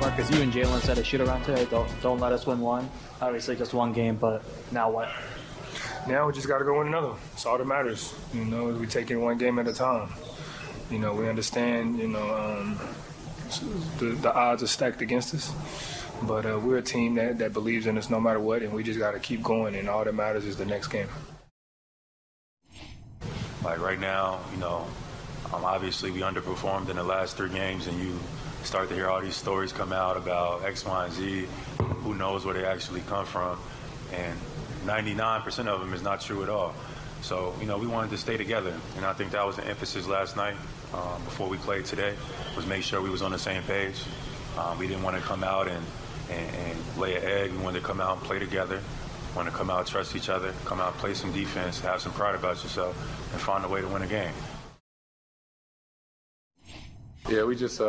Marcus, you and Jalen said a shoot-around today. Don't let us win one. Obviously just one game, but now what? Now we just got to go win another one. It's all that matters. You know, we take it one game at a time. You know, we understand, you know, the odds are stacked against us. But we're a team that believes in us no matter what, and we just got to keep going, and all that matters is the next game. Like right now, you know, obviously we underperformed in the last three games, and you start to hear all these stories come out about X, Y, and Z. Who knows where they actually come from, and 99% of them is not true at all. So, you know, we wanted to stay together, and I think that was the emphasis last night before we played today, was make sure we was on the same page. We didn't want to come out and lay an egg. We wanted to come out and play together. We wanted to come out, trust each other, come out, play some defense, have some pride about yourself, and find a way to win a game. Yeah, we just,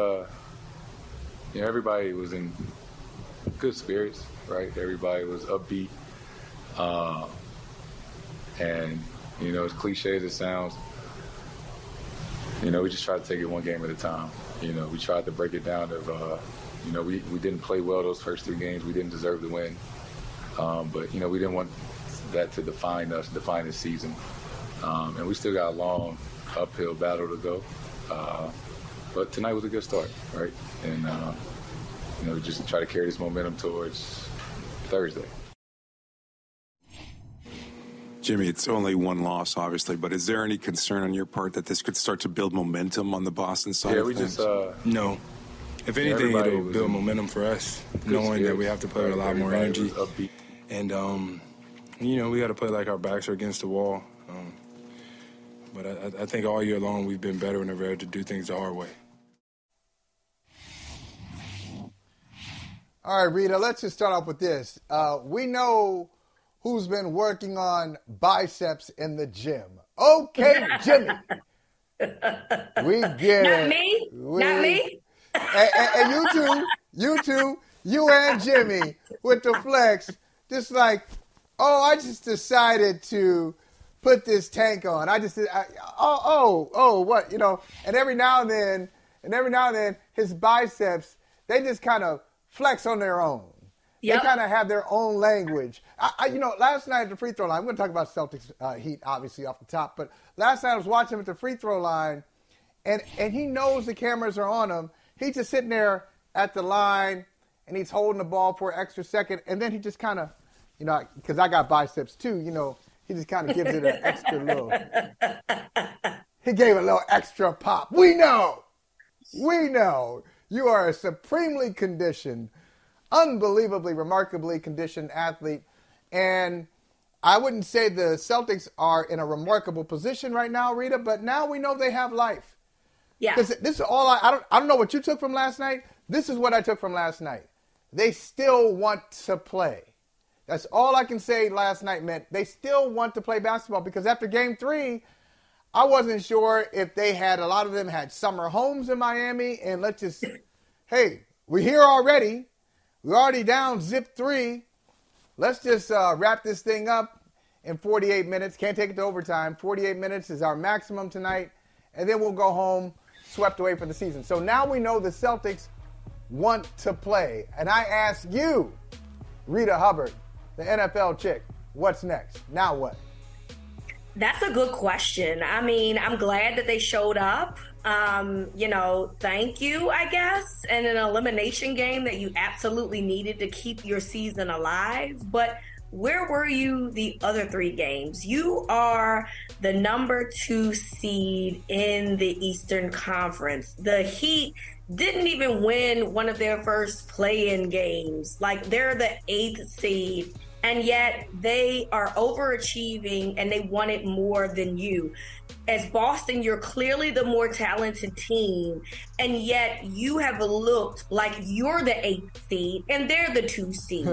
you know, everybody was in good spirits, right? Everybody was upbeat. And, you know, as cliche as it sounds, you know, we just tried to take it one game at a time. You know, we tried to break it down of, you know, we didn't play well those first three games. We didn't deserve to win. But, you know, we didn't want that to define us, define the season. And we still got a long uphill battle to go. But tonight was a good start, right? And, you know, we just try to carry this momentum towards Thursday. Jimmy, it's only one loss, obviously, but is there any concern on your part that this could start to build momentum on the Boston side? Yeah, we just no. If anything, it'll build momentum for us, knowing that we have to play with a lot more energy. And you know, we got to play like our backs are against the wall. But I think all year long we've been better whenever we had to do things our way. All right, Rita, let's just start off with this. We know who's been working on biceps in the gym. Okay, Jimmy. We get it. Not me. Not me. And you two, you and Jimmy with the flex, just like, oh, I just decided to put this tank on. What, you know? And every now and then, his biceps, they just kind of flex on their own. Yep. They kind of have their own language. You know, last night at the free throw line, I'm going to talk about Celtics Heat, obviously, off the top. But last night I was watching him at the free throw line, and he knows the cameras are on him. He's just sitting there at the line, and he's holding the ball for an extra second. And then he just kind of, you know, because I got biceps too, you know, he just kind of gives it an extra little. He gave a little extra pop. We know. You are a supremely conditioned, unbelievably, remarkably conditioned athlete. And I wouldn't say the Celtics are in a remarkable position right now, Rita, but now we know they have life. Yeah. Because this is all I don't know what you took from last night. This is what I took from last night. They still want to play. That's all I can say last night meant. They still want to play basketball, because after game 3, I wasn't sure if they had, a lot of them had summer homes in Miami, and let's just, hey, we're here already. We're already down zip 3. Let's just wrap this thing up in 48 minutes. Can't take it to overtime. 48 minutes is our maximum tonight. And then we'll go home swept away for the season. So now we know the Celtics want to play. And I ask you, Rita Hubbard, the NFL chick, what's next? Now what? That's a good question. I mean, I'm glad that they showed up. You know, thank you, I guess, and an elimination game that you absolutely needed to keep your season alive. But where were you the other three games? You are the number 2 seed in the Eastern Conference. The Heat didn't even win one of their first play-in games. Like, they're the 8th seed And yet they are overachieving and they want it more than you. As Boston, you're clearly the more talented team, and yet you have looked like you're the 8th seed and they're the 2 seed.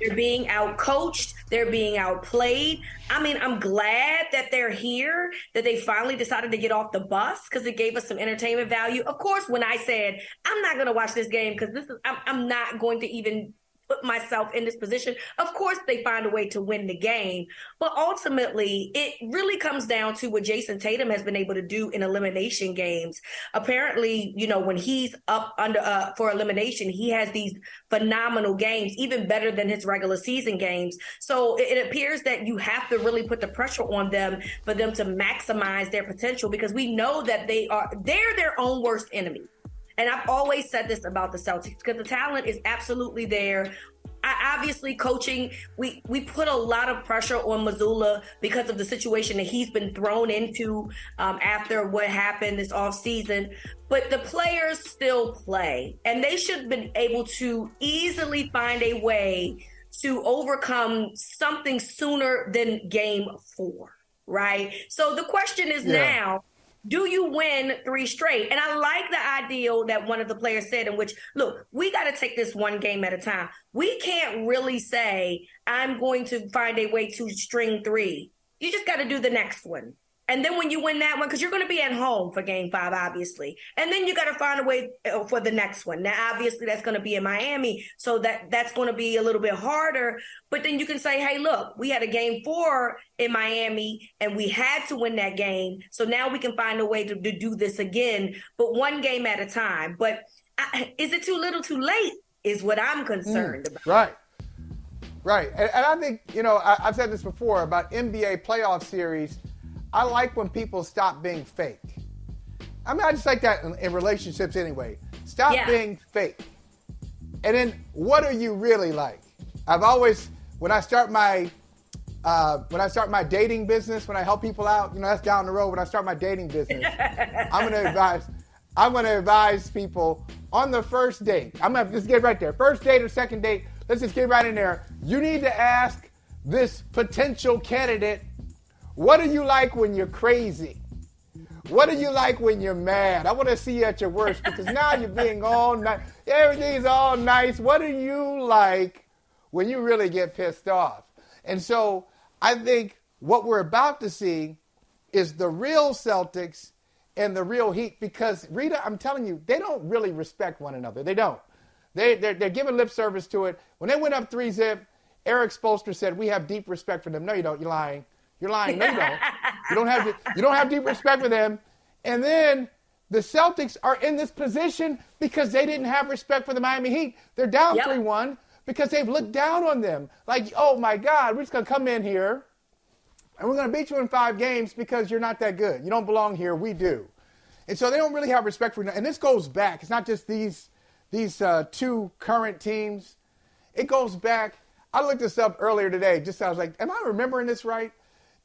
They're being outcoached. They're being outplayed. I mean, I'm glad that they're here, that they finally decided to get off the bus because it gave us some entertainment value. Of course, when I said, I'm not going to watch this game because this is, I'm not going to even put myself in this position. Of course, they find a way to win the game. But ultimately, it really comes down to what Jason Tatum has been able to do in elimination games. Apparently, you know, when he's up under for elimination, he has these phenomenal games, even better than his regular season games. So it appears that you have to really put the pressure on them for them to maximize their potential, because we know that they're their own worst enemy. And I've always said this about the Celtics, because the talent is absolutely there. Obviously, coaching, we put a lot of pressure on Mazzulla because of the situation that he's been thrown into after what happened this offseason. But the players still play, and they should have been able to easily find a way to overcome something sooner than Game 4, right? So the question is now, do you win 3 straight? And I like the ideal that one of the players said, in which, look, we got to take this one game at a time. We can't really say, I'm going to find a way to string 3. You just got to do the next one. And then when you win that one, because you're going to be at home for Game 5, obviously. And then you got to find a way for the next one. Now, obviously, that's going to be in Miami, so that's going to be a little bit harder. But then you can say, hey, look, we had a Game 4 in Miami, and we had to win that game. So now we can find a way to do this again, but one game at a time. But is it too little, too late is what I'm concerned about. Right. Right. And I think, you know, I've said this before about NBA playoff series. I like when people stop being fake. I mean, I just like that in relationships anyway. Stop being fake. And then what are you really like? I've always, when I start my dating business, when I help people out, you know, that's down the road. When I start my dating business, I'm going to advise people on the first date. I'm going to just get right there. First date or second date, let's just get right in there. You need to ask this potential candidate, what are you like when you're crazy? What are you like when you're mad? I want to see you at your worst, because now you're being all nice. Everything's all nice. What are you like when you really get pissed off? And so I think what we're about to see is the real Celtics and the real Heat, because, Rita, I'm telling you, they don't really respect one another. They don't. They're giving lip service to it. When they went up 3-0, Erik Spoelstra said, we have deep respect for them. No, you don't. You're lying. You're lying. No, you don't. You don't have deep respect for them. And then the Celtics are in this position because they didn't have respect for the Miami Heat. They're down 3-1 because they've looked down on them. Like, oh, my God, we're just going to come in here and we're going to beat you in 5 games because you're not that good. You don't belong here. We do. And so they don't really have respect for them. And this goes back. It's not just these 2 current teams. It goes back. I looked this up earlier today. Just I was like, am I remembering this right?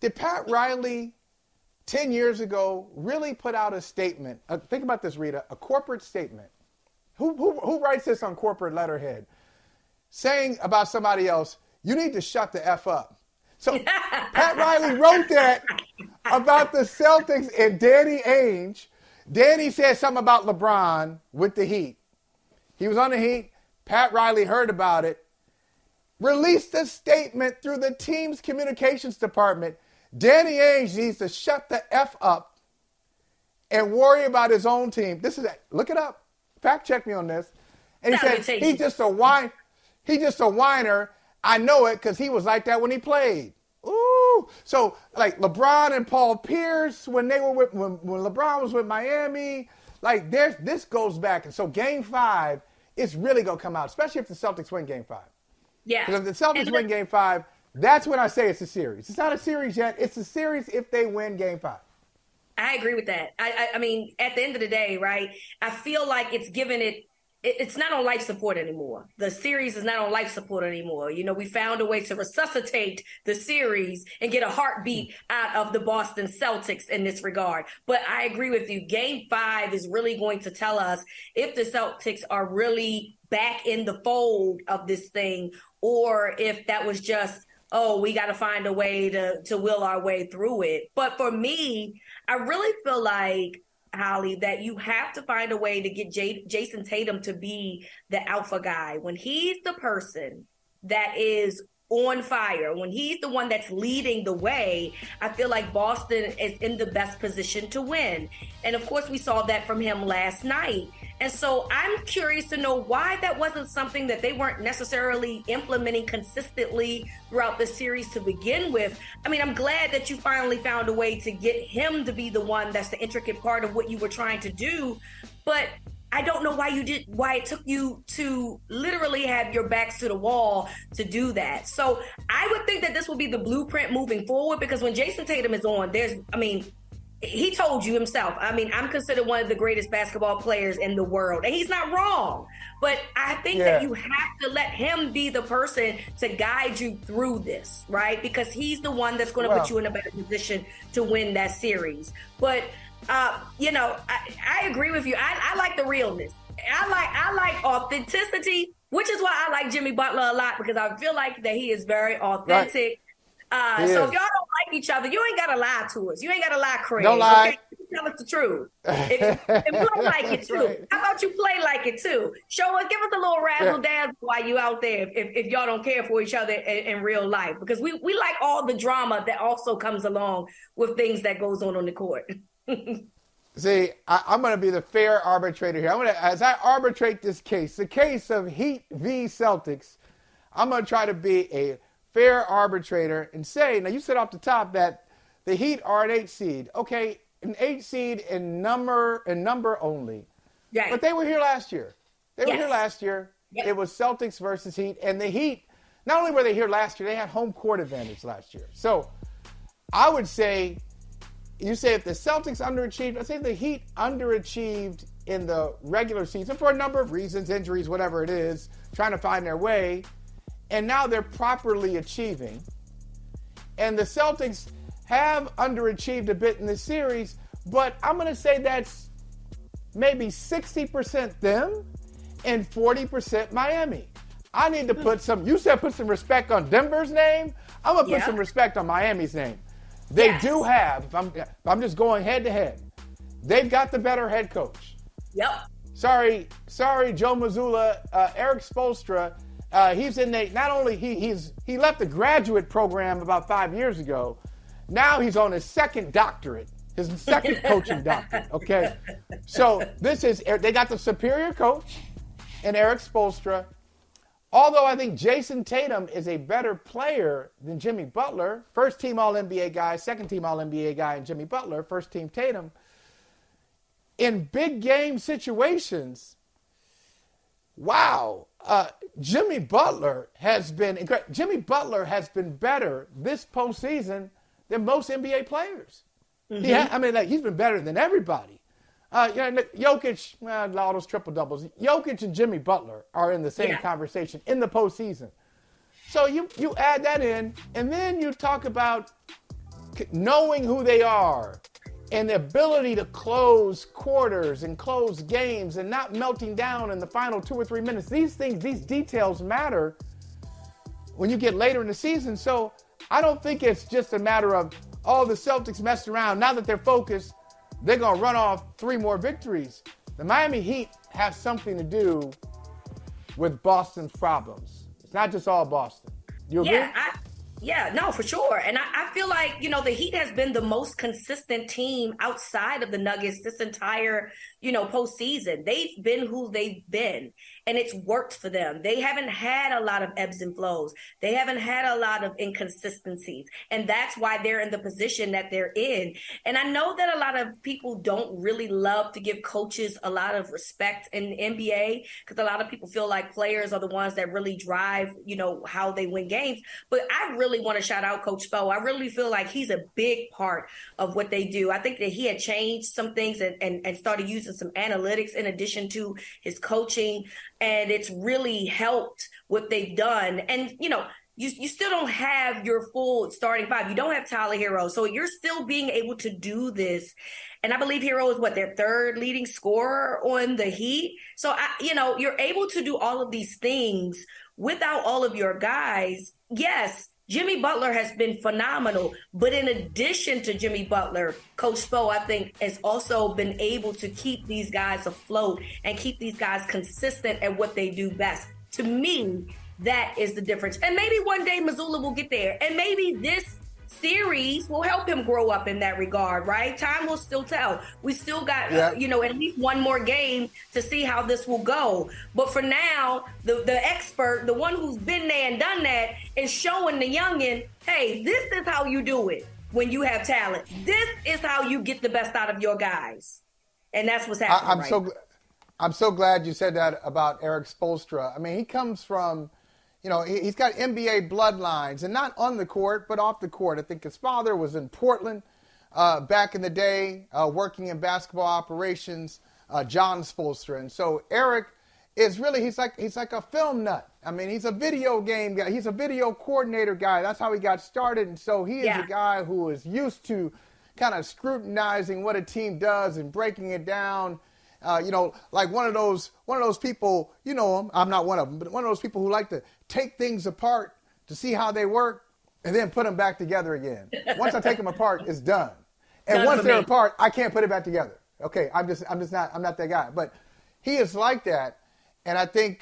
Did Pat Riley 10 years ago really put out a statement? Think about this, Rita, a corporate statement. Who writes this on corporate letterhead? Saying about somebody else, you need to shut the F up. So Pat Riley wrote that about the Celtics and Danny Ainge. Danny said something about LeBron with the Heat. He was on the Heat. Pat Riley heard about it. Released a statement through the team's communications department. Danny Ainge needs to shut the F up and worry about his own team. This is look it up. Fact check me on this. And he said, he's just a whiner. I know it because he was like that when he played. Ooh. So like LeBron and Paul Pierce, when LeBron was with Miami, like this goes back. And so Game 5 is really gonna come out, especially if the Celtics win Game 5. Yeah. Because if the Celtics win Game 5, that's when I say it's a series. It's not a series yet. It's a series if they win Game 5. I agree with that. I mean, at the end of the day, right, I feel like it's given it's not on life support anymore. The series is not on life support anymore. You know, we found a way to resuscitate the series and get a heartbeat out of the Boston Celtics in this regard. But I agree with you. Game 5 is really going to tell us if the Celtics are really back in the fold of this thing, or if that was just oh, we got to find a way to will our way through it. But for me, I really feel like, Holly, that you have to find a way to get Jason Tatum to be the alpha guy. When he's the person that is on fire, when he's the one that's leading the way, I feel like Boston is in the best position to win. And of course, we saw that from him last night. And so I'm curious to know why that wasn't something that they weren't necessarily implementing consistently throughout the series to begin with. I mean, I'm glad that you finally found a way to get him to be the one that's the intricate part of what you were trying to do. But I don't know why you did, why it took you to literally have your backs to the wall to do that. So I would think that this will be the blueprint moving forward, because when Jason Tatum is on, there's, I mean, he told you himself, I mean, I'm considered one of the greatest basketball players in the world. And he's not wrong. But I think that you have to let him be the person to guide you through this, right? Because he's the one that's going to put you in a better position to win that series. But, you know, I agree with you. I like the realness. I like authenticity, which is why I like Jimmy Butler a lot, because I feel like that he is very authentic. Right. So if y'all don't like each other, you ain't got to lie to us. You ain't got to lie, Craig. Don't lie. Okay? Tell us the truth. And play like it, too. Right. How about you play like it, too? Show us, give us a little razzle-dazzle while you out there if y'all don't care for each other in real life. Because we like all the drama that also comes along with things that goes on the court. See, I'm going to be the fair arbitrator here. As I arbitrate this case, the case of Heat v. Celtics, I'm going to try to be a fair arbitrator and say, now you said off the top that the Heat are an 8 seed. Okay, an 8 seed in number only. Right. But they were here last year. They were here last year. Yep. It was Celtics versus Heat. And the Heat, not only were they here last year, they had home court advantage last year. So I would say, you say if the Celtics underachieved, I'd say the Heat underachieved in the regular season for a number of reasons, injuries, whatever it is, trying to find their way. And now they're properly achieving. And the Celtics have underachieved a bit in this series, but I'm going to say that's maybe 60% them and 40% Miami. I need to put some, you said put some respect on Denver's name. I'm going to put some respect on Miami's name. They do have, if I'm just going head to head, they've got the better head coach. Yep. Sorry, Joe Mazzulla, Erik Spoelstra. He's in the, not only he left the graduate program about 5 years ago. Now he's on his second doctorate, his second coaching doctorate. Okay. So this is, they got the superior coach and Erik Spoelstra. Although I think Jason Tatum is a better player than Jimmy Butler, first team All-NBA guy, second team All-NBA guy, and Jimmy Butler, first team Tatum. In big game situations, wow. Jimmy Butler has been incredible. Jimmy Butler has been better this postseason than most NBA players. Mm-hmm. He's been better than everybody. Jokic, all those triple doubles. Jokic and Jimmy Butler are in the same conversation in the postseason. So you add that in, and then you talk about knowing who they are and the ability to close quarters and close games and not melting down in the final 2 or 3 minutes. These things, these details matter when you get later in the season. So I don't think it's just a matter of, the Celtics messed around. Now that they're focused, they're going to run off 3 more victories. The Miami Heat have something to do with Boston's problems. It's not just all Boston. You agree? Yeah, Yeah, no, for sure. And I feel like, you know, the Heat has been the most consistent team outside of the Nuggets this entire, you know, postseason. They've been who they've been, and it's worked for them. They haven't had a lot of ebbs and flows. They haven't had a lot of inconsistencies, and that's why they're in the position that they're in. And I know that a lot of people don't really love to give coaches a lot of respect in the NBA, because a lot of people feel like players are the ones that really drive, you know, how they win games. But I really want to shout out Coach Spo. I really feel like he's a big part of what they do. I think that he had changed some things and started using some analytics in addition to his coaching, and it's really helped what they've done. And, you know, you still don't have your full starting 5. You don't have Tyler Hero. So you're still being able to do this. And I believe Hero is, their third leading scorer on the Heat. So, you're able to do all of these things without all of your guys. Yes, Jimmy Butler has been phenomenal. But in addition to Jimmy Butler, Coach Spo, I think, has also been able to keep these guys afloat and keep these guys consistent at what they do best. To me, that is the difference. And maybe one day Mazzulla will get there. And maybe this series will help him grow up in that regard, right? Time will still tell. We still got, at least one more game to see how this will go. But for now, the expert, the one who's been there and done that, is showing the youngin, hey, this is how you do it when you have talent. This is how you get the best out of your guys. And that's what's happening. I'm so glad you said that about Erik Spoelstra. I mean, he comes from, he's got NBA bloodlines, and not on the court, but off the court. I think his father was in Portland back in the day, working in basketball operations, John Spoelstra. And so Erik is really, he's like a film nut. I mean, he's a video game guy. He's a video coordinator guy. That's how he got started. And so he is a guy who is used to kind of scrutinizing what a team does and breaking it down. Like one of those people, him, I'm not one of them, but one of those people who like to take things apart to see how they work and then put them back together again. Once I take them apart, it's done. And once they're apart, I can't put it back together. Okay. I'm not that guy, but he is like that. And I think,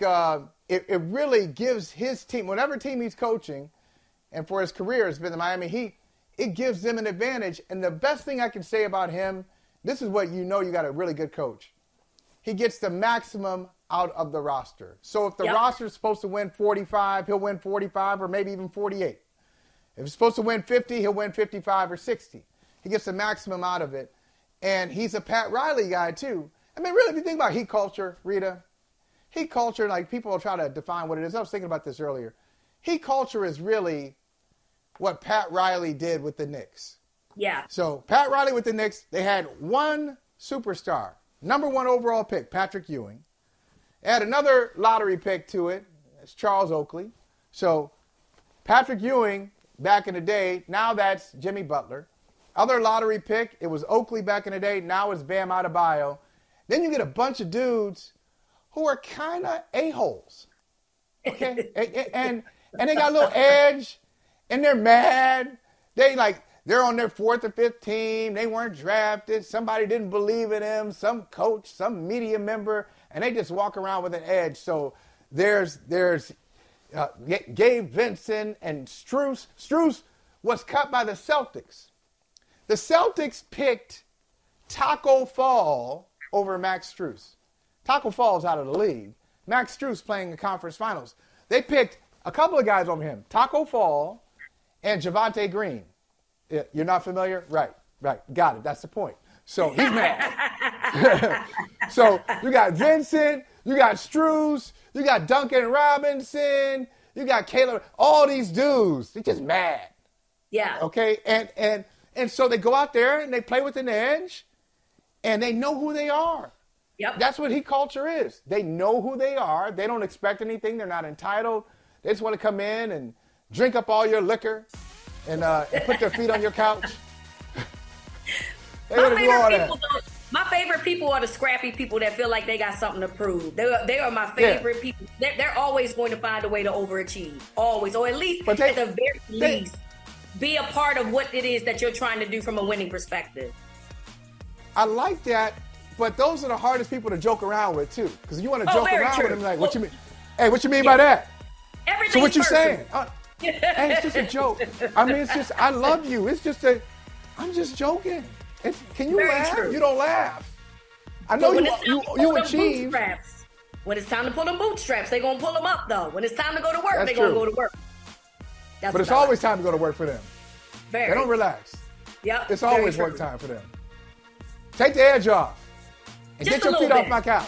it really gives his team, whatever team he's coaching, and for his career, it's been the Miami Heat, it gives them an advantage. And the best thing I can say about him, this is what, you got a really good coach. He gets the maximum out of the roster. So if the roster is supposed to win 45, he'll win 45 or maybe even 48. If it's supposed to win 50, he'll win 55 or 60. He gets the maximum out of it. And he's a Pat Riley guy, too. I mean, really, if you think about Heat culture, Rita, Heat culture, like people will try to define what it is. I was thinking about this earlier. Heat culture is really what Pat Riley did with the Knicks. Yeah. So Pat Riley with the Knicks, they had one superstar. Number one overall pick, Patrick Ewing. Add another lottery pick to it. It's Charles Oakley. So Patrick Ewing back in the day, now that's Jimmy Butler. Other lottery pick, it was Oakley back in the day. Now it's Bam Adebayo. Then you get a bunch of dudes who are kind of a-holes. Okay? and they got a little edge, and they're mad. They're on their fourth or fifth team. They weren't drafted. Somebody didn't believe in them. Some coach, some media member, and they just walk around with an edge. So there's Gabe Vincent and Strus. Strus was cut by the Celtics. The Celtics picked Taco Fall over Max Strus. Taco Fall's out of the league. Max Strus playing the conference finals. They picked a couple of guys over him, Taco Fall and Javonte Green. You're not familiar? Right. Got it. That's the point. So he's mad. So you got Vincent, you got Strus, you got Duncan Robinson, you got Caleb. All these dudes, they're just mad. Yeah. Okay. And so they go out there and they play with an edge, and they know who they are. Yep. That's what Heat culture is. They know who they are. They don't expect anything. They're not entitled. They just want to come in and drink up all your liquor. And put their feet on your couch. My favorite people are the scrappy people that feel like they got something to prove. They are my favorite people. They're always going to find a way to overachieve. Always. Or at least, at the very least, be a part of what it is that you're trying to do from a winning perspective. I like that, but those are the hardest people to joke around with, too. Because you want to joke around with them, like, what you mean? Hey, what you mean by that? So what you saying? Hey, it's just a joke. I mean, it's just, I love you. It's just I'm just joking. Can you laugh? True. You don't laugh. I know you achieve. When it's time to pull them bootstraps, they're going to pull them up, though. When it's time to go to work, they're going to go to work. But it's always time to go to work for them. They don't relax. Yep. It's always work time for them. Take the edge off and get your feet off my couch.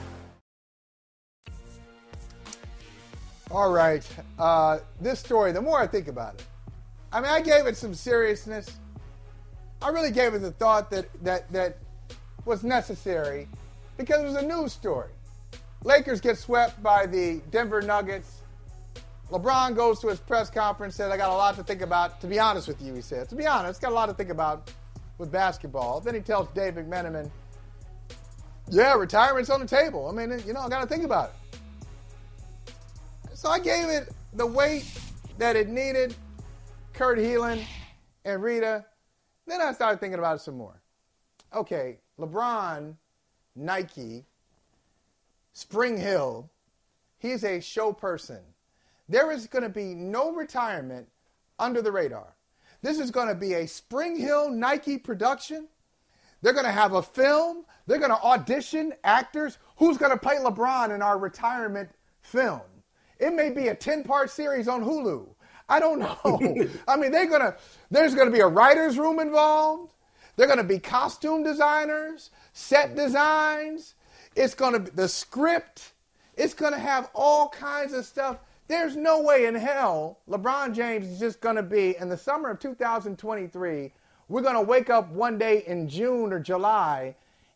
All right, this story, the more I think about it, I mean, I gave it some seriousness. I really gave it the thought that was necessary because it was a news story. Lakers get swept by the Denver Nuggets. LeBron goes to his press conference, says, I got a lot to think about, to be honest with you, he said. To be honest, got a lot to think about with basketball. Then he tells Dave McMenamin, yeah, retirement's on the table. I mean, you know, I got to think about it. So I gave it the weight that it needed, Kurt Heelan and Rita. Then I started thinking about it some more. Okay, LeBron, Nike, Spring Hill, he's a show person. There is going to be no retirement under the radar. This is going to be a Spring Hill Nike production. They're going to have a film. They're going to audition actors. Who's going to play LeBron in our retirement film? It may be a 10-part series on Hulu. I don't know. I mean, there's going to be a writer's room involved. They're going to be costume designers, set designs. It's going to be the script. It's going to have all kinds of stuff. There's no way in hell LeBron James is just going to be, in the summer of 2023, we're going to wake up one day in June or July,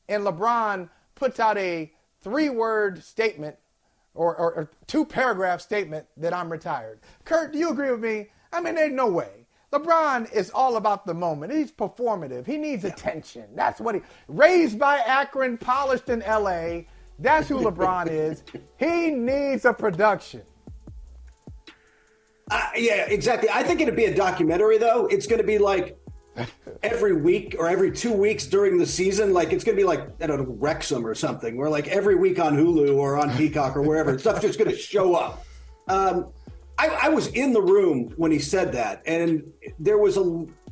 and LeBron puts out a 3-word statement or 2-paragraph statement that I'm retired. Kurt, do you agree with me? I mean, there's no way. LeBron is all about the moment. He's performative. He needs attention. That's what he... Raised by Akron, polished in L.A. That's who LeBron is. He needs a production. Yeah, exactly. I think it'd be a documentary, though. It's going to be like... every week or every 2 weeks during the season, like it's going to be like, I don't know, Wrexham or something, where like every week on Hulu or on Peacock or wherever, stuff's just going to show up. I was in the room when he said that, and there was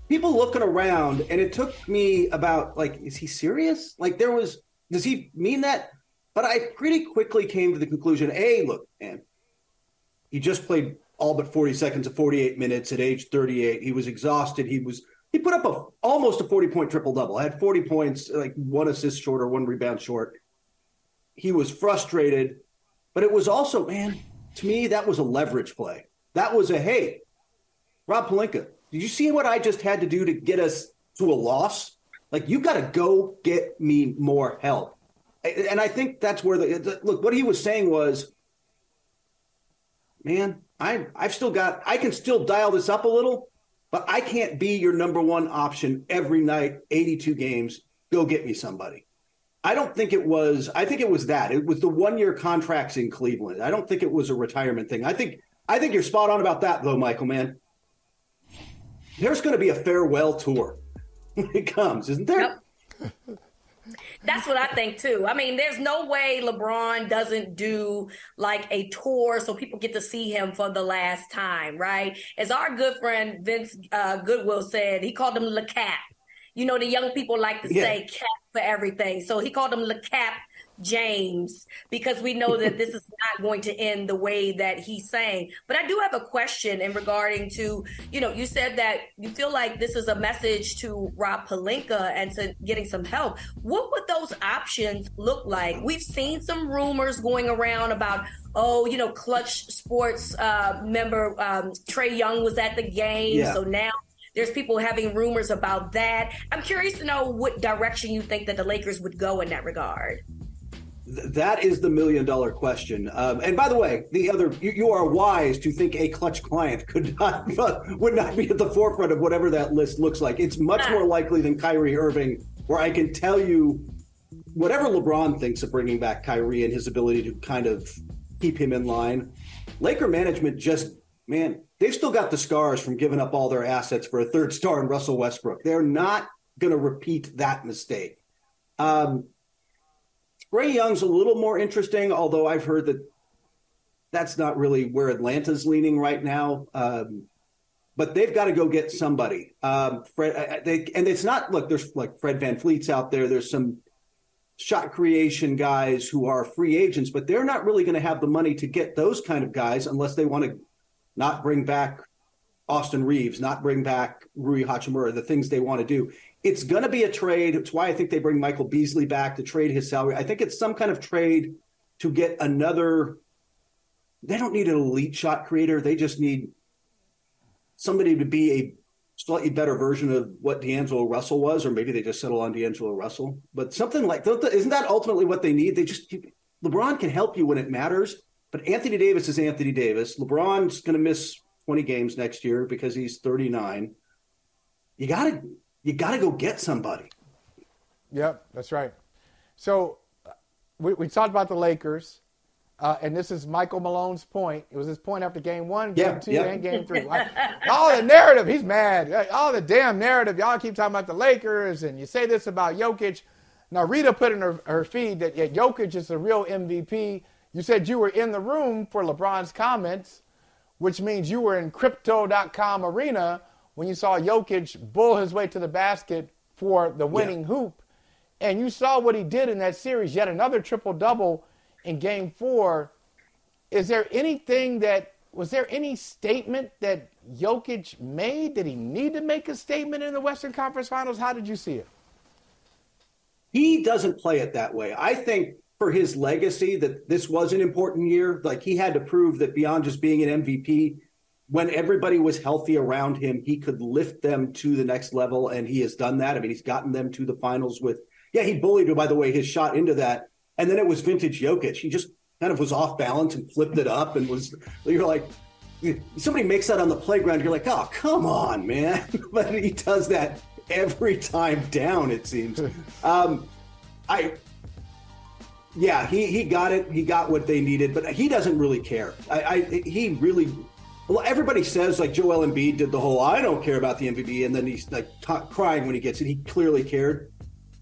people looking around, and it took me about like, is he serious? Like there was, does he mean that? But I pretty quickly came to the conclusion, hey, look, man, he just played all but 40 seconds of 48 minutes at age 38. He was exhausted. He put up almost a 40-point triple-double. I had 40 points, like one assist short or one rebound short. He was frustrated, but it was also, man, to me, that was a leverage play. That was a, hey, Rob Pelinka, did you see what I just had to do to get us to a loss? Like, you got to go get me more help. And I think that's where look, what he was saying was, man, I can still dial this up a little, but I can't be your number one option every night, 82 games, go get me somebody. I think it was that. It was the 1-year contracts in Cleveland. I don't think it was a retirement thing. I think you're spot on about that, though, Michael, man. There's going to be a farewell tour when it comes, isn't there? Nope. That's what I think, too. I mean, there's no way LeBron doesn't do, like, a tour so people get to see him for the last time, right? As our good friend Vince Goodwill said, he called him Le Cap. You know, the young people like to say cap for everything. So he called him Le Cap James because we know that this is not going to end the way that he's saying. But I do have a question in regarding to, you know, you said that you feel like this is a message to Rob Pelinka and to getting some help. What would those options look like? We've seen some rumors going around about, oh, you know, Clutch Sports member Trae Young was at the game. Yeah. So now there's people having rumors about that. I'm curious to know what direction you think that the Lakers would go in that regard. That is the million-dollar question. And by the way, the other, you are wise to think a clutch client would not be at the forefront of whatever that list looks like. It's much more likely than Kyrie Irving, where I can tell you whatever LeBron thinks of bringing back Kyrie and his ability to kind of keep him in line. Laker management just, man, they've still got the scars from giving up all their assets for a third star in Russell Westbrook. They're not going to repeat that mistake. Trae Young's a little more interesting, although I've heard that that's not really where Atlanta's leaning right now. But they've got to go get somebody. There's like Fred VanVleet's out there. There's some shot creation guys who are free agents, but they're not really going to have the money to get those kind of guys unless they want to not bring back Austin Reeves, not bring back Rui Hachimura, the things they want to do. It's going to be a trade. It's why I think they bring Michael Beasley back to trade his salary. I think it's some kind of trade to get another. They don't need an elite shot creator. They just need somebody to be a slightly better version of what D'Angelo Russell was, or maybe they just settle on D'Angelo Russell. But something like that, isn't that ultimately what they need? LeBron can help you when it matters, but Anthony Davis is Anthony Davis. LeBron's going to miss 20 games next year because he's 39. You got to go get somebody. Yep, that's right. So we talked about the Lakers, and this is Michael Malone's point. It was his point after game one, game two, and game three. Like, all the narrative, he's mad. All the damn narrative. Y'all keep talking about the Lakers, and you say this about Jokic. Now, Rita put in her feed that Jokic is the real MVP. You said you were in the room for LeBron's comments, which means you were in Crypto.com arena when you saw Jokic bull his way to the basket for the winning hoop, and you saw what he did in that series, yet another triple-double in Game 4. Was there any statement that Jokic made? Did he need to make a statement in the Western Conference Finals? How did you see it? He doesn't play it that way. I think for his legacy that this was an important year. Like, he had to prove that beyond just being an MVP, when everybody was healthy around him, he could lift them to the next level, and he has done that. I mean, he's gotten them to the finals with – he bullied him, by the way, his shot into that, and then it was vintage Jokic. He just kind of was off balance and flipped it up and was – you're like – somebody makes that on the playground, you're like, oh, come on, man. But he does that every time down, it seems. He got it. He got what they needed, but he doesn't really care. Well, everybody says, like, Joel Embiid did the whole, I don't care about the MVP, and then he's, like, crying when he gets it. He clearly cared.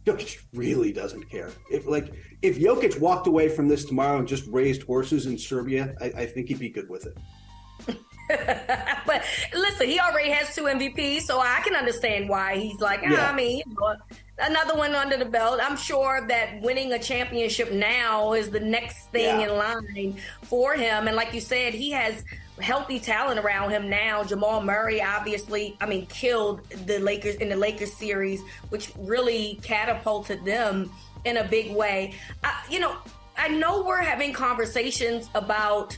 Jokic really doesn't care. If Jokic walked away from this tomorrow and just raised horses in Serbia, I think he'd be good with it. But, listen, he already has two MVPs, so I can understand why he's like, another one under the belt. I'm sure that winning a championship now is the next thing in line for him. And like you said, he has healthy talent around him now. Jamal Murray obviously, killed the Lakers in the Lakers series, which really catapulted them in a big way. I know we're having conversations about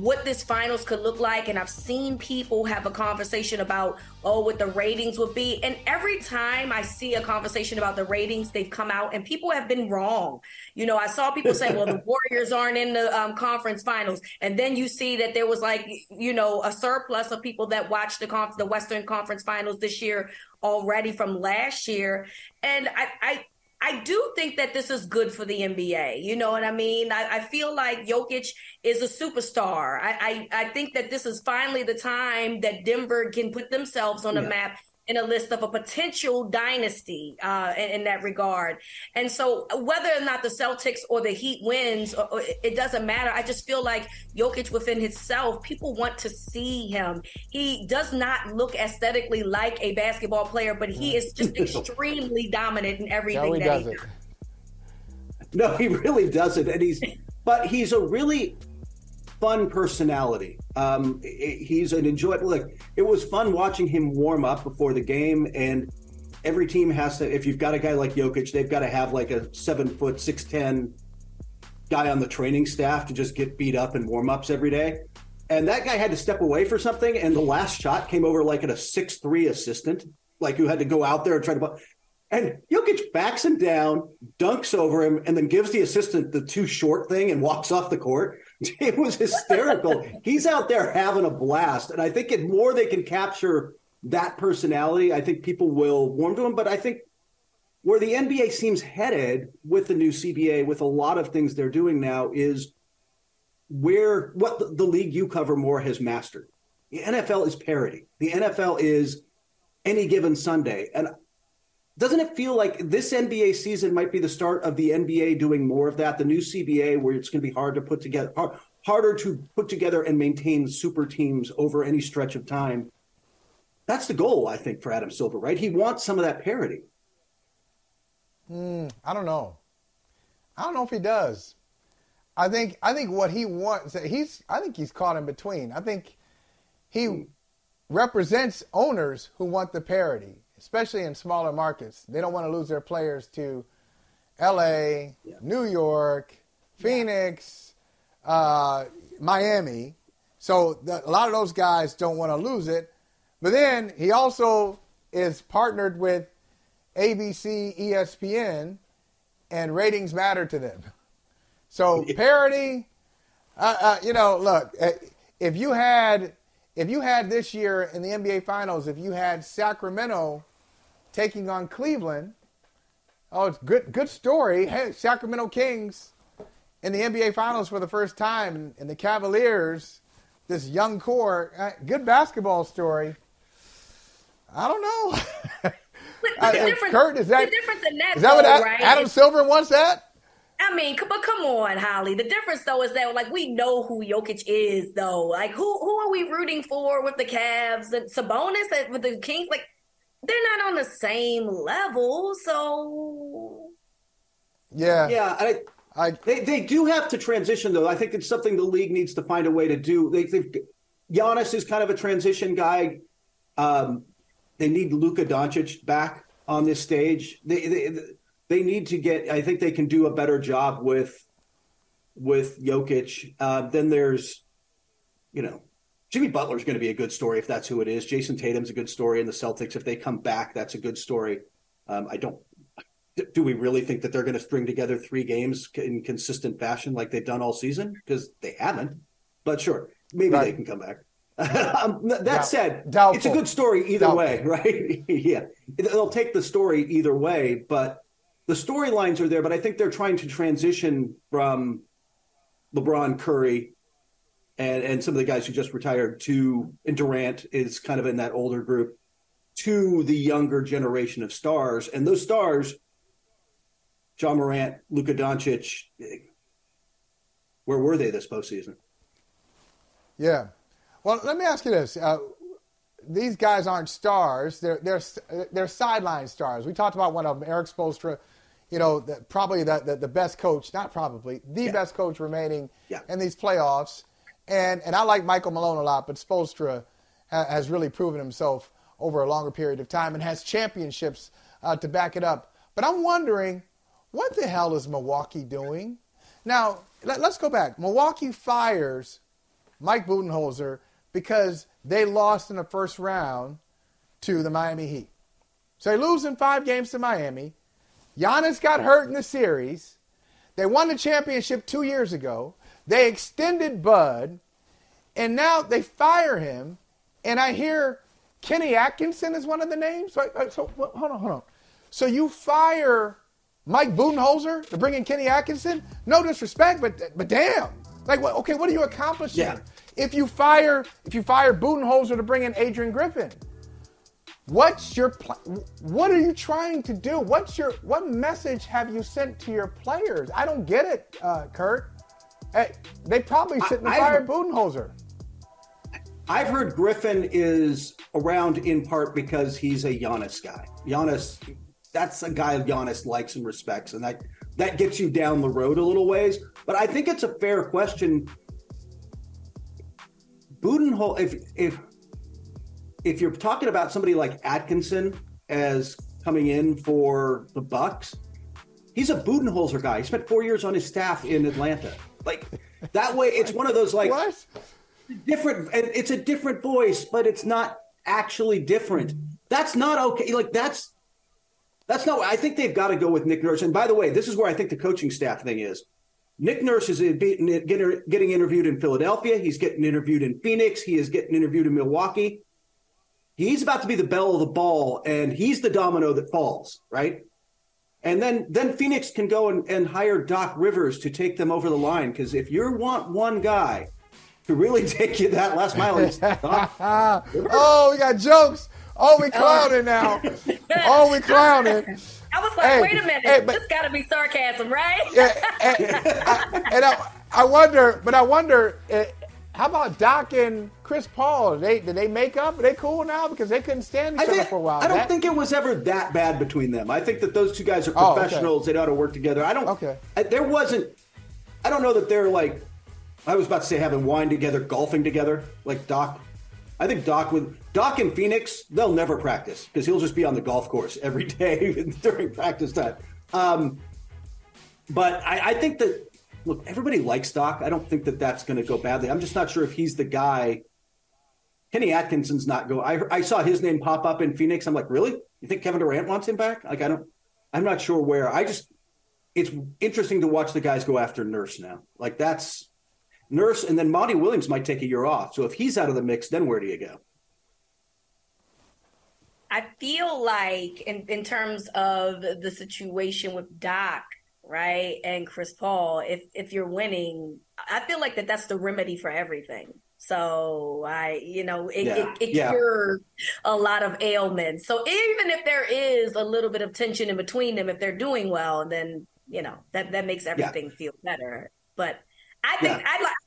what this finals could look like, and I've seen people have a conversation about what the ratings would be, and every time I see a conversation about the ratings, they've come out and people have been wrong. I saw people say, well, the Warriors aren't in the conference finals, and then you see that there was a surplus of people that watched the Western Conference Finals this year already from last year, and I do think that this is good for the NBA. You know what I mean? I feel like Jokic is a superstar. I think that this is finally the time that Denver can put themselves on a map in a list of a potential dynasty in that regard. And so whether or not the Celtics or the Heat wins, or it doesn't matter. I just feel like Jokic within himself, people want to see him. He does not look aesthetically like a basketball player, but he is just extremely dominant in everything he does. No, he really doesn't. And but he's a really fun personality. He's an enjoyable. It was fun watching him warm up before the game. And every team has to. If you've got a guy like Jokic, they've got to have like a 7 foot 6'10" guy on the training staff to just get beat up in warm ups every day. And that guy had to step away for something. And the last shot came over like at a 6'3" assistant, like who had to go out there and try to. And Jokic backs him down, dunks over him, and then gives the assistant the too short thing and walks off the court. It was hysterical. He's out there having a blast. And I think the more they can capture that personality, I think people will warm to him. But I think where the NBA seems headed with the new CBA, with a lot of things they're doing now, is where what the league you cover more has mastered. The NFL is parody. The NFL is any given Sunday. And doesn't it feel like this NBA season might be the start of the NBA doing more of that? The new CBA, where it's going to be hard to put together, harder to put together and maintain super teams over any stretch of time. That's the goal, I think, for Adam Silver, right? He wants some of that parity. I don't know. I don't know if he does. I think what he wants, I think he's caught in between. I think he represents owners who want the parity, especially in smaller markets. They don't want to lose their players to L.A., yeah, New York, Phoenix, Miami. So a lot of those guys don't want to lose it. But then he also is partnered with ABC, ESPN, and ratings matter to them. So parity, look, if you had this year in the NBA Finals, if you had Sacramento taking on Cleveland, oh, it's good story. Hey, Sacramento Kings in the NBA Finals for the first time, and the Cavaliers, this young core, good basketball story. I don't know. Kurt, is that what Adam Silver wants that? I mean, but come on, Holly. The difference, though, is that, like, we know who Jokic is, though. Like, who are we rooting for with the Cavs? And Sabonis with the Kings? Like, they're not on the same level, so... Yeah. Yeah, they do have to transition, though. I think it's something the league needs to find a way to do. Giannis is kind of a transition guy. They need Luka Doncic back on this stage. They need to get – I think they can do a better job with Jokic. Then there's, Jimmy Butler's going to be a good story if that's who it is. Jason Tatum's a good story, and the Celtics, if they come back, that's a good story. Do we really think that they're going to string together three games in consistent fashion like they've done all season? Because they haven't. But sure, maybe they can come back. That said, doubtful. It's a good story either way, right? Yeah. They'll take the story either way, but – the storylines are there, but I think they're trying to transition from LeBron, Curry, and some of the guys who just retired to, and Durant is kind of in that older group, to the younger generation of stars. And those stars, Ja Morant, Luka Doncic, where were they this postseason? Yeah. Well, let me ask you this. These guys aren't stars. They're sideline stars. We talked about one of them, Erik Spoelstra. Probably the best coach, not probably, the best coach remaining in these playoffs. And I like Michael Malone a lot, but Spoelstra has really proven himself over a longer period of time and has championships to back it up. But I'm wondering, what the hell is Milwaukee doing? Now, let's go back. Milwaukee fires Mike Budenholzer because they lost in the first round to the Miami Heat. So they lose in 5 games to Miami. Giannis got hurt in the series. They won the championship 2 years ago. They extended Bud, and now they fire him. And I hear Kenny Atkinson is one of the names. So hold on. So you fire Mike Budenholzer to bring in Kenny Atkinson? No disrespect, but damn. Like, okay, what are you accomplishing? Yeah. If you fire Budenholzer to bring in Adrian Griffin? What's your what are you trying to do? What message have you sent to your players? I don't get it, Kurt. Hey, they probably shouldn't fire Budenholzer. I've heard Griffin is around in part because he's a Giannis guy. Giannis, that's a guy Giannis likes and respects, and that gets you down the road a little ways. But I think it's a fair question. Budenholzer, if you're talking about somebody like Atkinson as coming in for the Bucks, he's a Budenholzer guy. He spent 4 years on his staff in Atlanta. Like, that way, it's one of those, like, what? Different, and it's a different voice, but it's not actually different. That's not okay. Like, that's That's not what I think. They've got to go with Nick Nurse. And by the way, this is where I think the coaching staff thing is. Nick Nurse is getting interviewed in Philadelphia. He's getting interviewed in Phoenix. He is getting interviewed in Milwaukee. He's about to be the belle of the ball, and he's the domino that falls, right? And then Phoenix can go and hire Doc Rivers to take them over the line, because if you want one guy to really take you that last mile, it's Doc Rivers. Oh, we got jokes. Oh, we clowning now. Oh, we clowning. I was like, wait a minute, this got to be sarcasm, right? Yeah, I wonder, how about Doc and Chris Paul? Did they make up? Are they cool now? Because they couldn't stand each other for a while. I don't think it was ever that bad between them. I think that those two guys are professionals. Okay. They know how to work together. I don't know that they're like, I was about to say having wine together, golfing together, like Doc. I think Doc in Phoenix, they'll never practice because he'll just be on the golf course every day during practice time. But I think that, look, everybody likes Doc. I don't think that that's going to go badly. I'm just not sure if he's the guy. Kenny Atkinson's not going. I saw his name pop up in Phoenix. I'm like, really? You think Kevin Durant wants him back? Like, I'm not sure where. It's interesting to watch the guys go after Nurse now. Like, that's Nurse, and then Monty Williams might take a year off. So if he's out of the mix, then where do you go? I feel like in terms of the situation with Doc, right, and Chris Paul, if you're winning, I feel like that's the remedy for everything. So it cures a lot of ailments. So even if there is a little bit of tension in between them, if they're doing well, then that makes everything feel better. But I think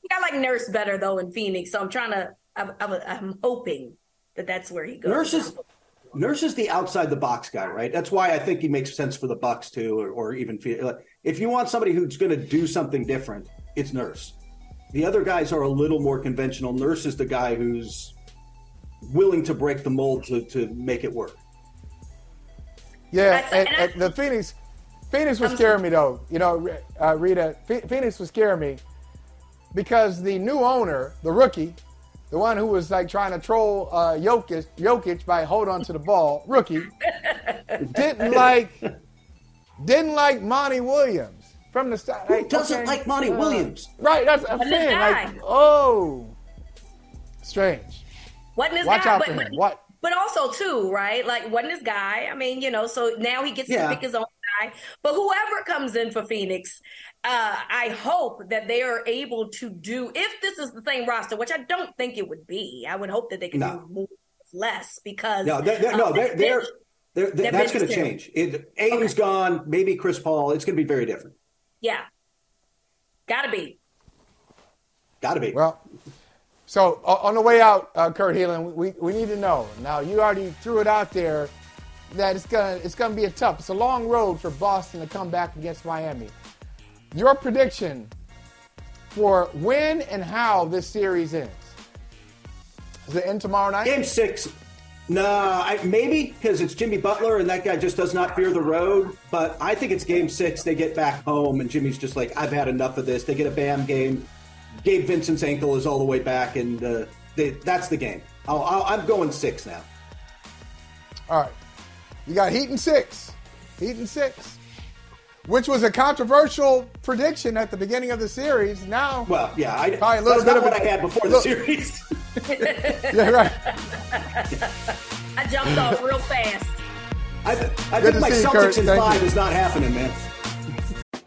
I like Nurse better though in Phoenix. So I'm trying to. I'm hoping that's where he goes. Nurse is the outside the box guy, right? That's why I think he makes sense for the Bucks too, or even if you want somebody who's going to do something different, it's Nurse. The other guys are a little more conventional. Nurse is the guy who's willing to break the mold to make it work. Yeah, and the Phoenix was scaring me though. Rita, Phoenix was scaring me because the new owner, the rookie. The one who was like trying to troll Jokic by hold on to the ball, rookie, didn't like Monty Williams from the start. Who doesn't like Monty Williams? Right, that's a thing. Like, strange. Wasn't his Watch guy, out but, for him. But also too, right? Like, wasn't his guy? I mean, so now he gets to pick his own guy. But whoever comes in for Phoenix. I hope that they are able to do, if this is the same roster, which I don't think it would be, I would hope that they can do less because... that's going to change. Aiden's gone, maybe Chris Paul. It's going to be very different. Yeah. Got to be. Well, so on the way out, Kurt Heelan, we need to know. Now, you already threw it out there that it's going to be it's a long road for Boston to come back against Miami. Your prediction for when and how this series ends. Does it end tomorrow night? Game 6. Nah, maybe because it's Jimmy Butler and that guy just does not fear the road. But I think it's game 6. They get back home and Jimmy's just like, I've had enough of this. They get a Bam game. Gabe Vincent's ankle is all the way back, and that's the game. I'm going 6 now. All right. You got Heat in 6. Which was a controversial prediction at the beginning of the series. Now, probably a little bit of what I had before the series. Yeah, right. I jumped off real fast. I think my Celtics in 5 is not happening, man.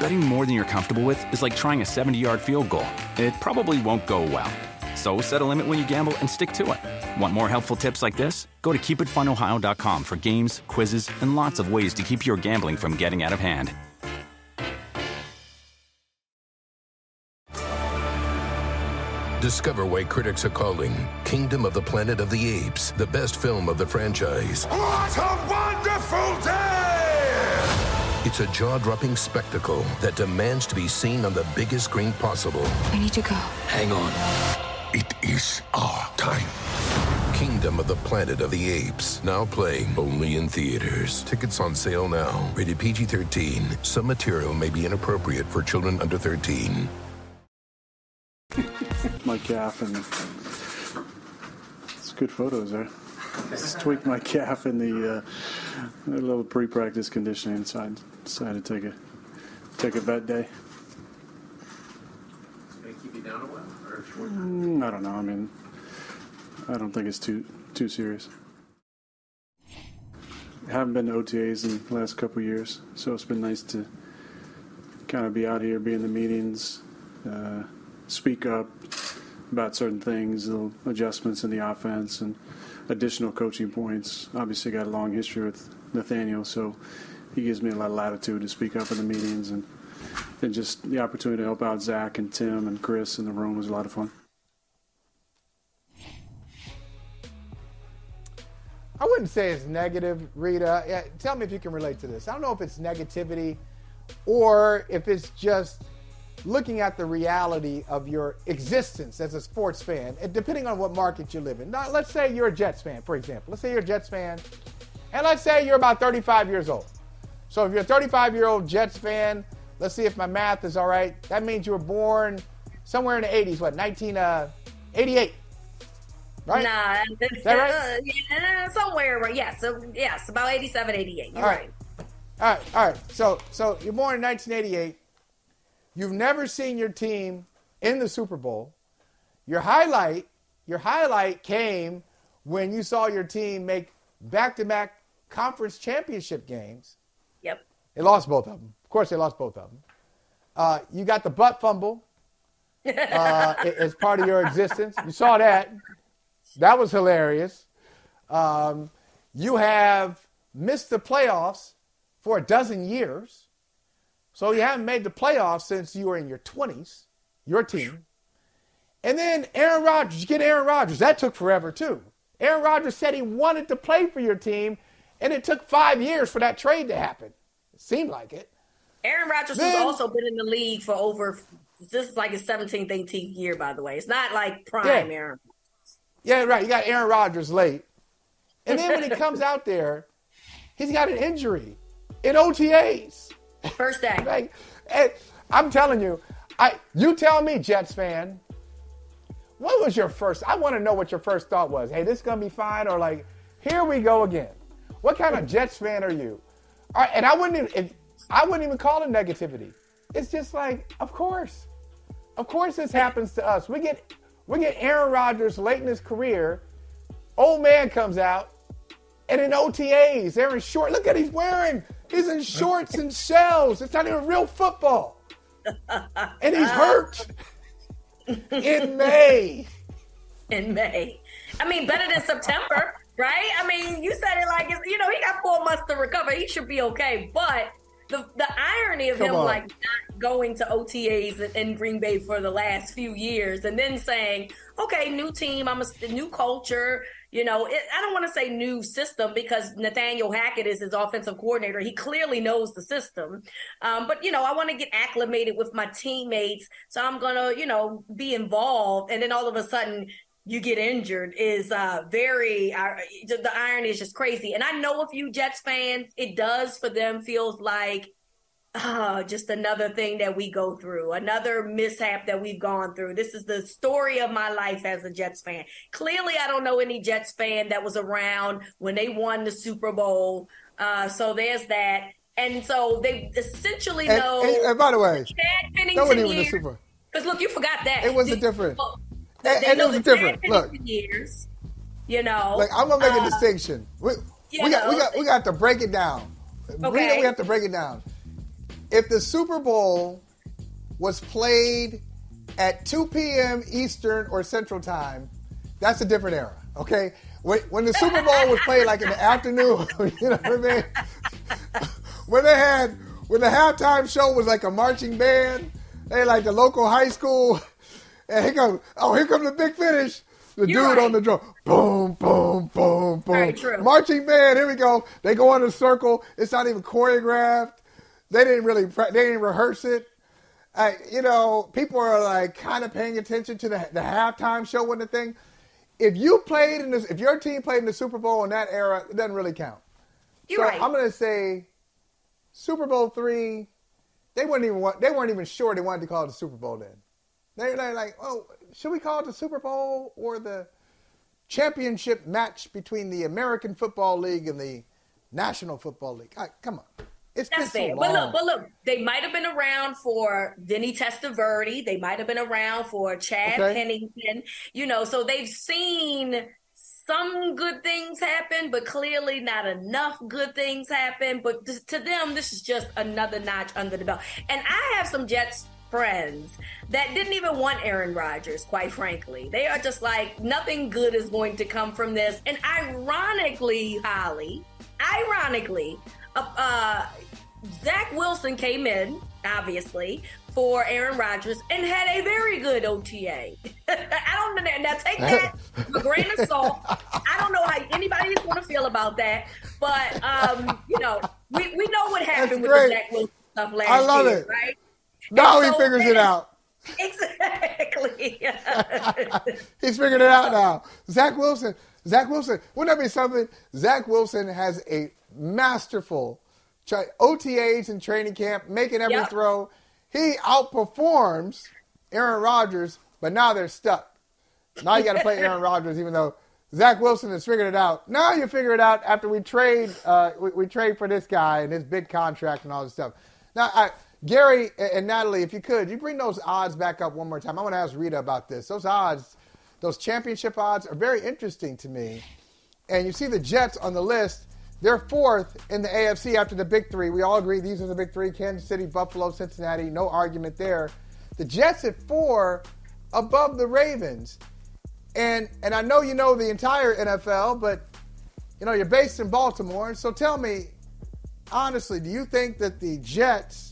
Betting more than you're comfortable with is like trying a 70-yard field goal. It probably won't go well. So set a limit when you gamble and stick to it. Want more helpful tips like this? Go to keepitfunohio.com for games, quizzes, and lots of ways to keep your gambling from getting out of hand. Discover why critics are calling Kingdom of the Planet of the Apes the best film of the franchise. What a wonderful day! It's a jaw-dropping spectacle that demands to be seen on the biggest screen possible. I need to go. Hang on. It is our time. Kingdom of the Planet of the Apes. Now playing only in theaters. Tickets on sale now. Rated PG-13. Some material may be inappropriate for children under 13. My calf and... It's good photos there. Just tweaked my calf in the little pre-practice conditioning, so I decided to take a vet day. It's going to keep you down a while? Or a short time? I don't know. I mean... I don't think it's too serious. I haven't been to OTAs in the last couple of years, so it's been nice to kind of be out here, be in the meetings, speak up about certain things, little adjustments in the offense, and additional coaching points. Obviously, got a long history with Nathaniel, so he gives me a lot of latitude to speak up in the meetings, and just the opportunity to help out Zach and Tim and Chris in the room was a lot of fun. I wouldn't say it's negative, Rita. Yeah, tell me if you can relate to this. I don't know if it's negativity or if it's just looking at the reality of your existence as a sports fan, depending on what market you live in. Now, let's say you're a Jets fan, for example. Let's say you're a Jets fan, and let's say you're about 35 years old. So if you're a 35-year-old Jets fan, let's see if my math is all right. That means you were born somewhere in the 80s, 1988. Right? Nah, is that right? Yeah, somewhere. Right? Yes, about 87, 88. You're right. All right. So you're born in 1988. You've never seen your team in the Super Bowl. Your highlight came when you saw your team make back-to-back conference championship games. Yep. They lost both of them. Of course, they lost both of them. You got the butt fumble as part of your existence. You saw that. That was hilarious. You have missed the playoffs for 12 years. So you haven't made the playoffs since you were in your 20s, your team. And then Aaron Rodgers, you get Aaron Rodgers. That took forever, too. Aaron Rodgers said he wanted to play for your team, and it took 5 years for that trade to happen. It seemed like it. Aaron Rodgers has also been in the league for over – this is like his 17th, 18th year, by the way. It's not like prime Aaron. Yeah, right. You got Aaron Rodgers late. And then when he comes out there, he's got an injury in OTAs. First day. Like, I'm telling you, you tell me, Jets fan, what was your first? I want to know what your first thought was. Hey, this is going to be fine, or like, here we go again. What kind of Jets fan are you? All right, and I wouldn't even call it negativity. It's just like, of course this happens to us. We get Aaron Rodgers late in his career. Old man comes out, and in OTAs, they're in shorts. Look at he's wearing. He's in shorts and shells. It's not even real football. And he's hurt in May. I mean, better than September, right? I mean, you said it like it's, he got 4 months to recover. He should be okay, but. The irony of him not going to OTAs in Green Bay for the last few years, and then saying, "Okay, new team, new culture." I don't want to say new system because Nathaniel Hackett is his offensive coordinator. He clearly knows the system, but I want to get acclimated with my teammates, so I'm gonna be involved. And then all of a sudden, you get injured is very. The irony is just crazy, and I know a few Jets fans. It does for them feels like just another thing that we go through, another mishap that we've gone through. This is the story of my life as a Jets fan. Clearly, I don't know any Jets fan that was around when they won the Super Bowl. So there's that, and so they essentially know. And by the way, Chad Pennington years. Because look, you forgot that it was a different. And it was different. Look, I'm gonna make a distinction. We got to break it down. Okay. Rita, we have to break it down. If the Super Bowl was played at 2 p.m. Eastern or Central Time, that's a different era. Okay, when the Super Bowl was played like in the afternoon, you know what I mean? When the halftime show was like a marching band, they had like the local high school. And here comes the big finish. The You're dude right. on the drum. Boom, boom, boom, boom. Very true. Marching band, here we go. They go in a circle. It's not even choreographed. They didn't rehearse it. People are like kind of paying attention to the halftime show and the thing. If your team played in the Super Bowl in that era, it doesn't really count. You're right. I'm gonna say Super Bowl III. They weren't even sure they wanted to call it the Super Bowl then. They're like, oh, should we call it the Super Bowl or the championship match between the American Football League and the National Football League? All right, come on. That's fair. So but look, they might have been around for Vinny Testaverde. They might have been around for Chad Pennington. So they've seen some good things happen, but clearly not enough good things happen. But to them, this is just another notch under the belt. And I have some Jets friends that didn't even want Aaron Rodgers, quite frankly. They are just like, nothing good is going to come from this. And ironically, Holly, Zach Wilson came in, obviously, for Aaron Rodgers and had a very good OTA. I don't know. Now take that with a grain of salt. I don't know how anybody is going to feel about that, but we know what happened with the Zach Wilson stuff last year. I love it. Right? Now he figures it out. Exactly. He's figured it out now. Zach Wilson. Wouldn't that be something? Zach Wilson has a masterful OTAs in training camp, making every throw. He outperforms Aaron Rodgers, but now they're stuck. Now you got to play Aaron Rodgers, even though Zach Wilson has figured it out. Now you figure it out after we trade. We trade for this guy and his big contract and all this stuff. Now, Gary and Natalie, if you could, you bring those odds back up one more time. I want to ask Rita about this. Those odds, those championship odds, are very interesting to me. And you see the Jets on the list. They're fourth in the AFC after the big three. We all agree these are the big three: Kansas City, Buffalo, Cincinnati. No argument there. The Jets at 4, above the Ravens. And I know you know the entire NFL, but you're based in Baltimore. So tell me, honestly, do you think that the Jets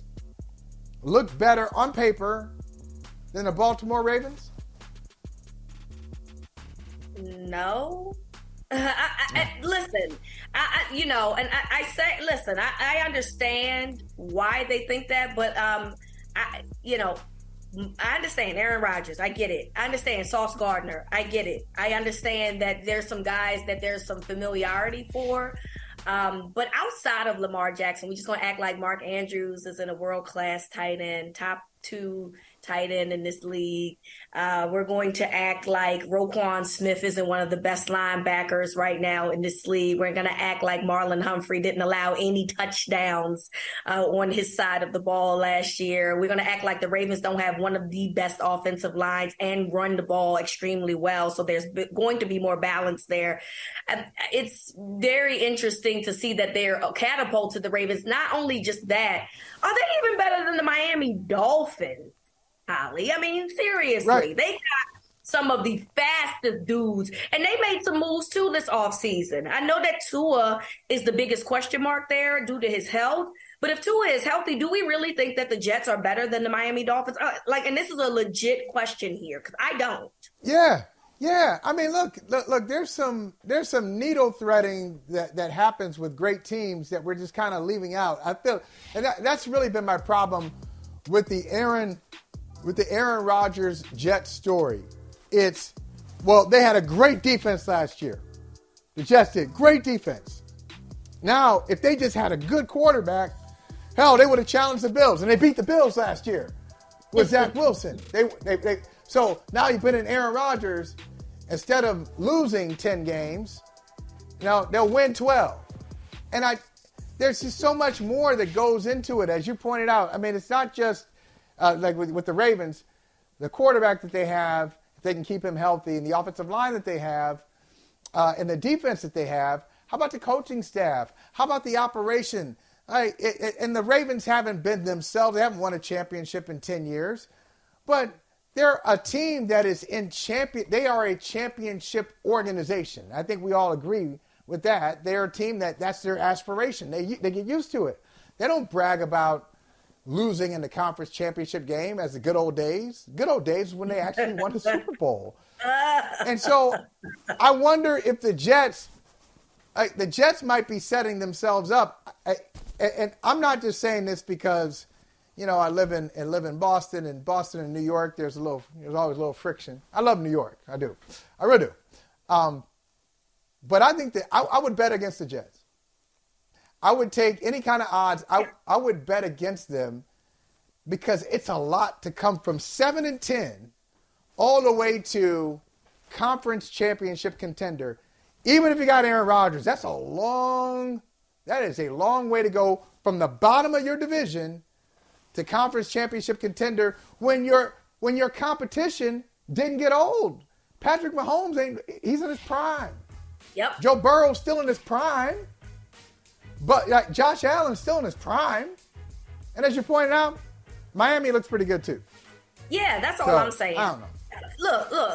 look better on paper than the Baltimore Ravens? No. I understand why they think that, but I understand Aaron Rodgers. I get it. I understand Sauce Gardner. I get it. I understand that there's some guys that there's some familiarity for. But outside of Lamar Jackson, we're just going to act like Mark Andrews is in a world-class tight end, top 2 tight end in this league. We're going to act like Roquan Smith isn't one of the best linebackers right now in this league. We're going to act like Marlon Humphrey didn't allow any touchdowns on his side of the ball last year. We're going to act like the Ravens don't have one of the best offensive lines and run the ball extremely well. So there's going to be more balance there. It's very interesting to see that they're catapulted the Ravens. Not only just that, are they even better than the Miami Dolphins? Holly. I mean, seriously, They got some of the fastest dudes, and they made some moves too this offseason. I know that Tua is the biggest question mark there due to his health, but if Tua is healthy, do we really think that the Jets are better than the Miami Dolphins? And this is a legit question here, because I don't. Yeah. I mean, look. There's some needle threading that happens with great teams that we're just kind of leaving out. I feel, and that's really been my problem with the Aaron Rodgers Jets story. It's, they had a great defense last year. The Jets did. Great defense. Now, if they just had a good quarterback, hell, they would have challenged the Bills. And they beat the Bills last year with Zach Wilson. So now you put in Aaron Rodgers, instead of losing 10 games, now they'll win 12. And there's just so much more that goes into it, as you pointed out. I mean, it's not just with the Ravens, the quarterback that they have, if they can keep him healthy, and the offensive line that they have, and the defense that they have. How about the coaching staff? How about the operation? And the Ravens haven't been themselves. They haven't won a championship in 10 years. But they're a team that is they are a championship organization. I think we all agree with that. They're a team that's their aspiration. They get used to it. They don't brag about losing in the conference championship game as the good old days. Good old days when they actually won the Super Bowl. And so I wonder if the Jets might be setting themselves up. and I'm not just saying this because, you know, I live in Boston, and Boston and New York, there's always a little friction. I love New York. I do. I really do. But I think that I would bet against the Jets. I would take any kind of odds. I would bet against them because it's a lot to come from 7-10 all the way to conference championship contender. Even if you got Aaron Rodgers, that is a long way to go from the bottom of your division to conference championship contender when your competition didn't get old. Patrick Mahomes he's in his prime. Yep. Joe Burrow's still in his prime. But like Josh Allen's still in his prime. And as you pointed out, Miami looks pretty good too. Yeah, that's all I'm saying. I don't know.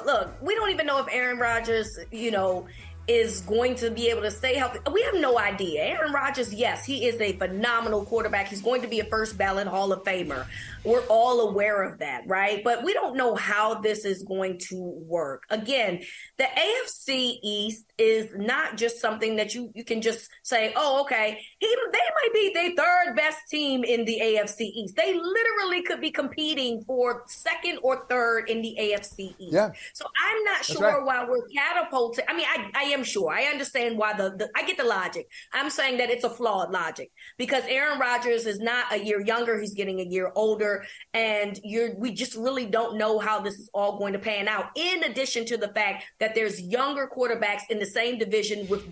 Look. We don't even know if Aaron Rodgers, you know, is going to be able to stay healthy. We have no idea. Aaron Rodgers, yes, he is a phenomenal quarterback. He's going to be a first ballot Hall of Famer. We're all aware of that, right? But we don't know how this is going to work. Again, the AFC East is not just something that you can just say, oh, okay, they might be the third best team in the AFC East. They literally could be competing for second or third in the AFC East. Yeah. So I'm not sure why we're catapulting. I mean, I am sure. I understand why I get the logic. I'm saying that it's a flawed logic because Aaron Rodgers is not a year younger. He's getting a year older, and we just really don't know how this is all going to pan out. In addition to the fact that there's younger quarterbacks in the same division with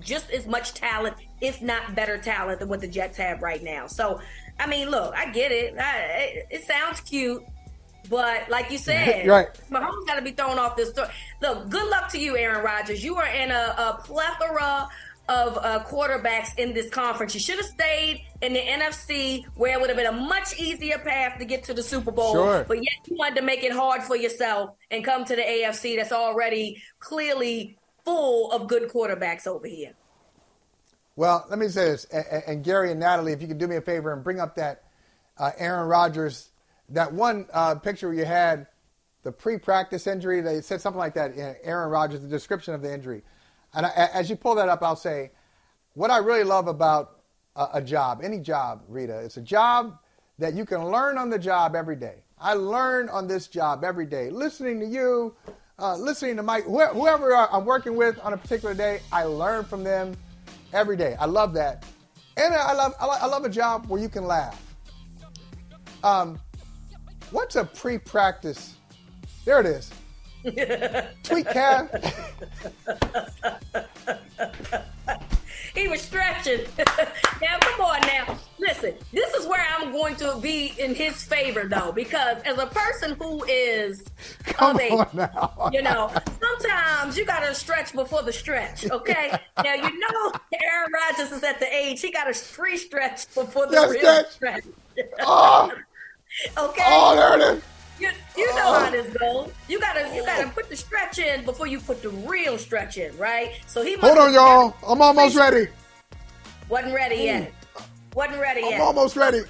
just as much talent, if not better talent, than what the Jets have right now. So, I mean, look, I get it. It sounds cute. But like you said, right. Mahomes got to be thrown off this story. Look, good luck to you, Aaron Rodgers. You are in a plethora of quarterbacks in this conference. You should have stayed in the NFC, where it would have been a much easier path to get to the Super Bowl. Sure. But yet you wanted to make it hard for yourself and come to the AFC that's already clearly full of good quarterbacks over here. Well, let me say this. And Gary and Natalie, if you could do me a favor and bring up that Aaron Rodgers, that one picture you had, the pre-practice injury, they said something like that, Aaron Rodgers, the description of the injury. And as you pull that up, I'll say, what I really love about a job, any job, Rita, it's a job that you can learn on the job every day. I learn on this job every day. Listening to you, listening to Mike, whoever I'm working with on a particular day, I learn from them every day. I love that. And I love a job where you can laugh. What's a pre-practice? There it is. Tweet calf. He was stretching. Now, come on now. Listen, this is where I'm going to be in his favor, though, because as a person who is you know, sometimes you got to stretch before the stretch, okay? Now, you know Aaron Rodgers is at the age, he got a free stretch before the real stretch. Oh. Okay. Oh, there it is. You know how this goes. You gotta put the stretch in before you put the real stretch in, right? So he. Hold on, y'all. I'm almost ready. Wasn't ready yet. I'm almost ready.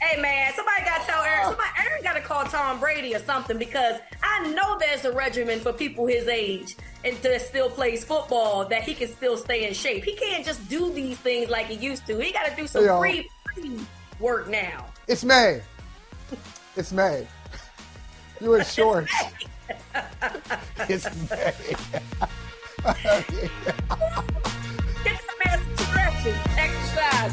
Hey man, somebody gotta tell Aaron. Aaron gotta call Tom Brady or something, because I know there's a regimen for people his age and that still plays football that he can still stay in shape. He can't just do these things like he used to. He gotta do some free work now. It's May. It's May. You in shorts. It's May. Get some stretches, exercise.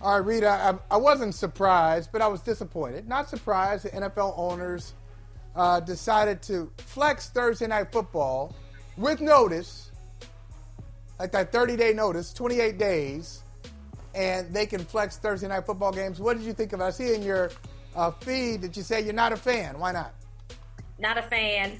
All right, Rita, I wasn't surprised, but I was disappointed. Not surprised the NFL owners decided to flex Thursday Night Football with notice, like that 30-day notice, 28 days, and they can flex Thursday Night Football games. What did you think of it? I see in your feed that you say you're not a fan. Why not? Not a fan.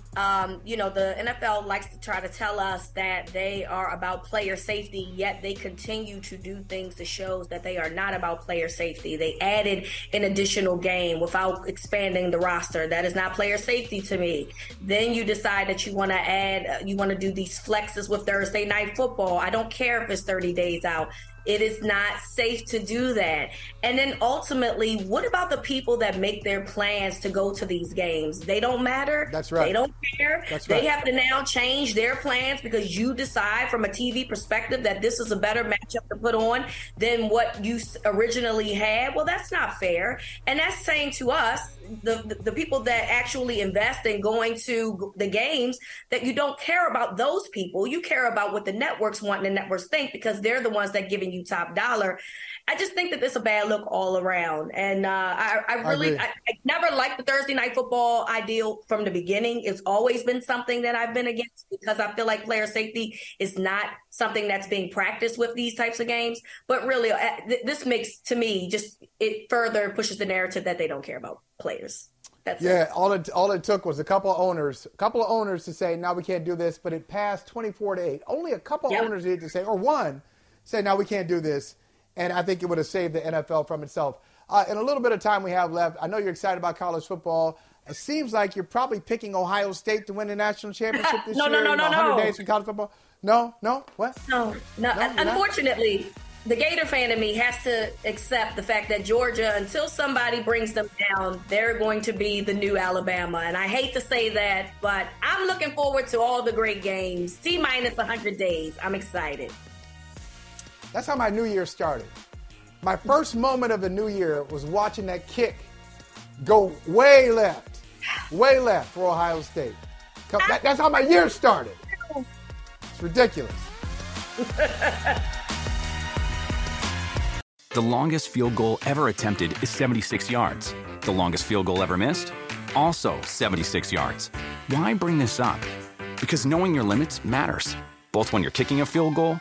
You know, the NFL likes to try to tell us that they are about player safety, yet they continue to do things that shows that they are not about player safety. They added an additional game without expanding the roster. That is not player safety to me. Then you decide that you want to add, you want to do these flexes with Thursday Night Football. I don't care if it's 30 days out. It is not safe to do that. And then ultimately, what about the people that make their plans to go to these games? They don't matter. That's right. They don't care. That's right. They have to now change their plans because you decide from a TV perspective that this is a better matchup to put on than what you originally had. Well, that's not fair. And that's saying to us, the people that actually invest in going to the games, that you don't care about those people. You care about what the networks want and the networks think because they're the ones that giving you top dollar. I just think that it's a bad look all around. And I never liked the Thursday Night Football ideal from the beginning. It's always been something that I've been against because I feel like player safety is not something that's being practiced with these types of games. But really, this makes, to me, just it further pushes the narrative that they don't care about players. That's yeah, it. All it took was a couple of owners to say, no, we can't do this, but it passed 24-8. Only a couple owners needed to say, or one, say, no, we can't do this. And I think it would have saved the NFL from itself. In a little bit of time we have left, I know you're excited about college football. It seems like you're probably picking Ohio State to win the national championship this year. No, 100 days in college football. No, what? No, unfortunately, the Gator fan in me has to accept the fact that Georgia, until somebody brings them down, they're going to be the new Alabama. And I hate to say that, but I'm looking forward to all the great games. T-minus 100 days. I'm excited. That's how my new year started. My first moment of the new year was watching that kick go way left for Ohio State. That's how my year started. It's ridiculous. The longest field goal ever attempted is 76 yards. The longest field goal ever missed? Also 76 yards. Why bring this up? Because knowing your limits matters, both when you're kicking a field goal